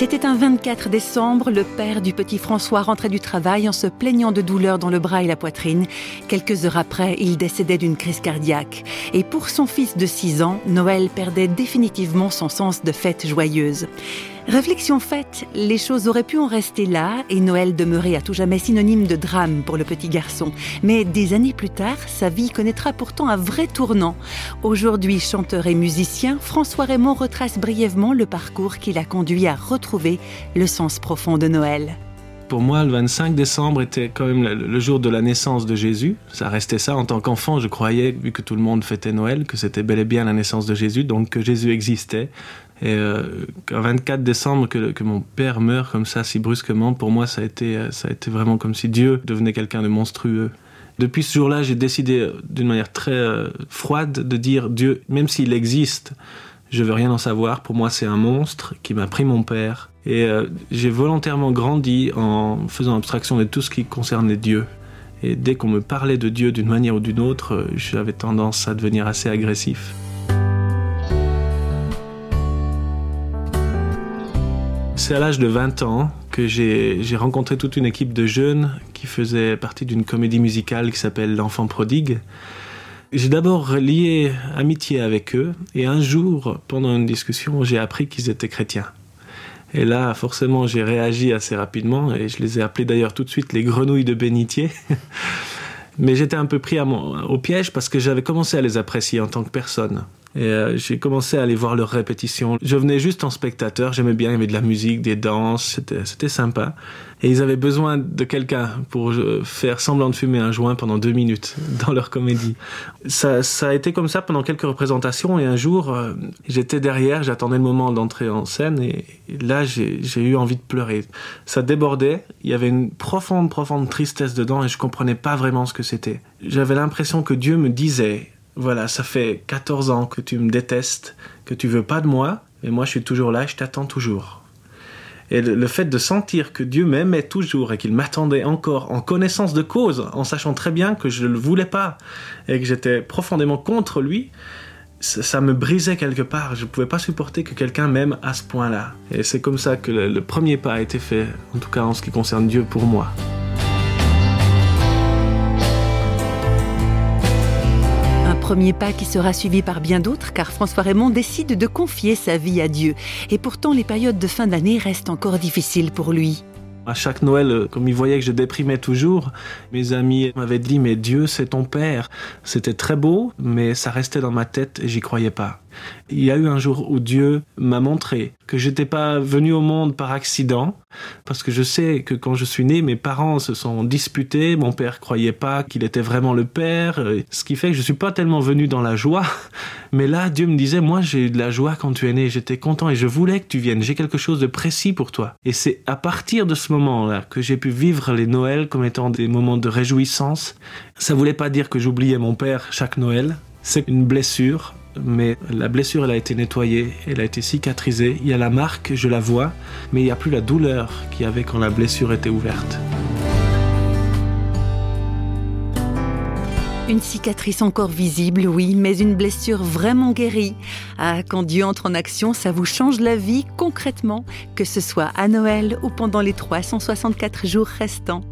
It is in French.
C'était un 24 décembre, le père du petit François rentrait du travail en se plaignant de douleurs dans le bras et la poitrine. Quelques heures après, il décédait d'une crise cardiaque. Et pour son fils de 6 ans, Noël perdait définitivement son sens de fête joyeuse. Réflexion faite, les choses auraient pu en rester là et Noël demeurait à tout jamais synonyme de drame pour le petit garçon. Mais des années plus tard, sa vie connaîtra pourtant un vrai tournant. Aujourd'hui chanteur et musicien, François Raymond retrace brièvement le parcours qui l'a conduit à retrouver le sens profond de Noël. Pour moi, le 25 décembre était quand même le jour de la naissance de Jésus. Ça restait ça. En tant qu'enfant, je croyais, vu que tout le monde fêtait Noël, que c'était bel et bien la naissance de Jésus, donc que Jésus existait. Et le 24 décembre, que mon père meurt comme ça, si brusquement, pour moi, ça a été vraiment comme si Dieu devenait quelqu'un de monstrueux. Depuis ce jour-là, j'ai décidé d'une manière très froide de dire « Dieu, même s'il existe, je veux rien en savoir. Pour moi, c'est un monstre qui m'a pris mon père. » Et j'ai volontairement grandi en faisant abstraction de tout ce qui concernait Dieu. Et dès qu'on me parlait de Dieu d'une manière ou d'une autre, j'avais tendance à devenir assez agressif. C'est à l'âge de 20 ans que j'ai rencontré toute une équipe de jeunes qui faisaient partie d'une comédie musicale qui s'appelle « L'enfant prodigue ». J'ai d'abord lié amitié avec eux et un jour, pendant une discussion, j'ai appris qu'ils étaient chrétiens. Et là, forcément, j'ai réagi assez rapidement et je les ai appelés d'ailleurs tout de suite les grenouilles de bénitier. Mais j'étais un peu pris au piège parce que j'avais commencé à les apprécier en tant que personne. Et j'ai commencé à aller voir leurs répétitions. Je venais juste en spectateur, j'aimais bien, il y avait de la musique, des danses, c'était sympa. Et ils avaient besoin de quelqu'un pour faire semblant de fumer un joint pendant 2 minutes dans leur comédie. Ça a été comme ça pendant quelques représentations et un jour, j'étais derrière, j'attendais le moment d'entrer en scène et là, j'ai eu envie de pleurer. Ça débordait, il y avait une profonde tristesse dedans et je comprenais pas vraiment ce que c'était. J'avais l'impression que Dieu me disait... Voilà, ça fait 14 ans que tu me détestes, que tu veux pas de moi, mais moi je suis toujours là, je t'attends toujours. Et le fait de sentir que Dieu m'aimait toujours et qu'il m'attendait encore en connaissance de cause, en sachant très bien que je le voulais pas et que j'étais profondément contre lui, ça me brisait quelque part. Je pouvais pas supporter que quelqu'un m'aime à ce point-là. Et c'est comme ça que le premier pas a été fait, en tout cas en ce qui concerne Dieu pour moi. Premier pas qui sera suivi par bien d'autres, car François Raymond décide de confier sa vie à Dieu. Et pourtant, les périodes de fin d'année restent encore difficiles pour lui. À chaque Noël, comme ils voyaient que je déprimais toujours, mes amis m'avaient dit « Mais Dieu, c'est ton père ». C'était très beau, mais ça restait dans ma tête et j'y croyais pas. Il y a eu un jour où Dieu m'a montré que j'étais pas venu au monde par accident, parce que je sais que quand je suis né, mes parents se sont disputés, mon père croyait pas qu'il était vraiment le père, ce qui fait que je suis pas tellement venu dans la joie. Mais là, Dieu me disait « Moi, j'ai eu de la joie quand tu es né, j'étais content et je voulais que tu viennes, j'ai quelque chose de précis pour toi. » Et c'est à partir de ce moment-là que j'ai pu vivre les Noëls comme étant des moments de réjouissance. Ça voulait pas dire que j'oubliais mon père chaque Noël, c'est une blessure. Mais la blessure, elle a été nettoyée, elle a été cicatrisée. Il y a la marque, je la vois, mais il n'y a plus la douleur qu'il y avait quand la blessure était ouverte. Une cicatrice encore visible, oui, mais une blessure vraiment guérie. Ah, quand Dieu entre en action, ça vous change la vie concrètement, que ce soit à Noël ou pendant les 364 jours restants.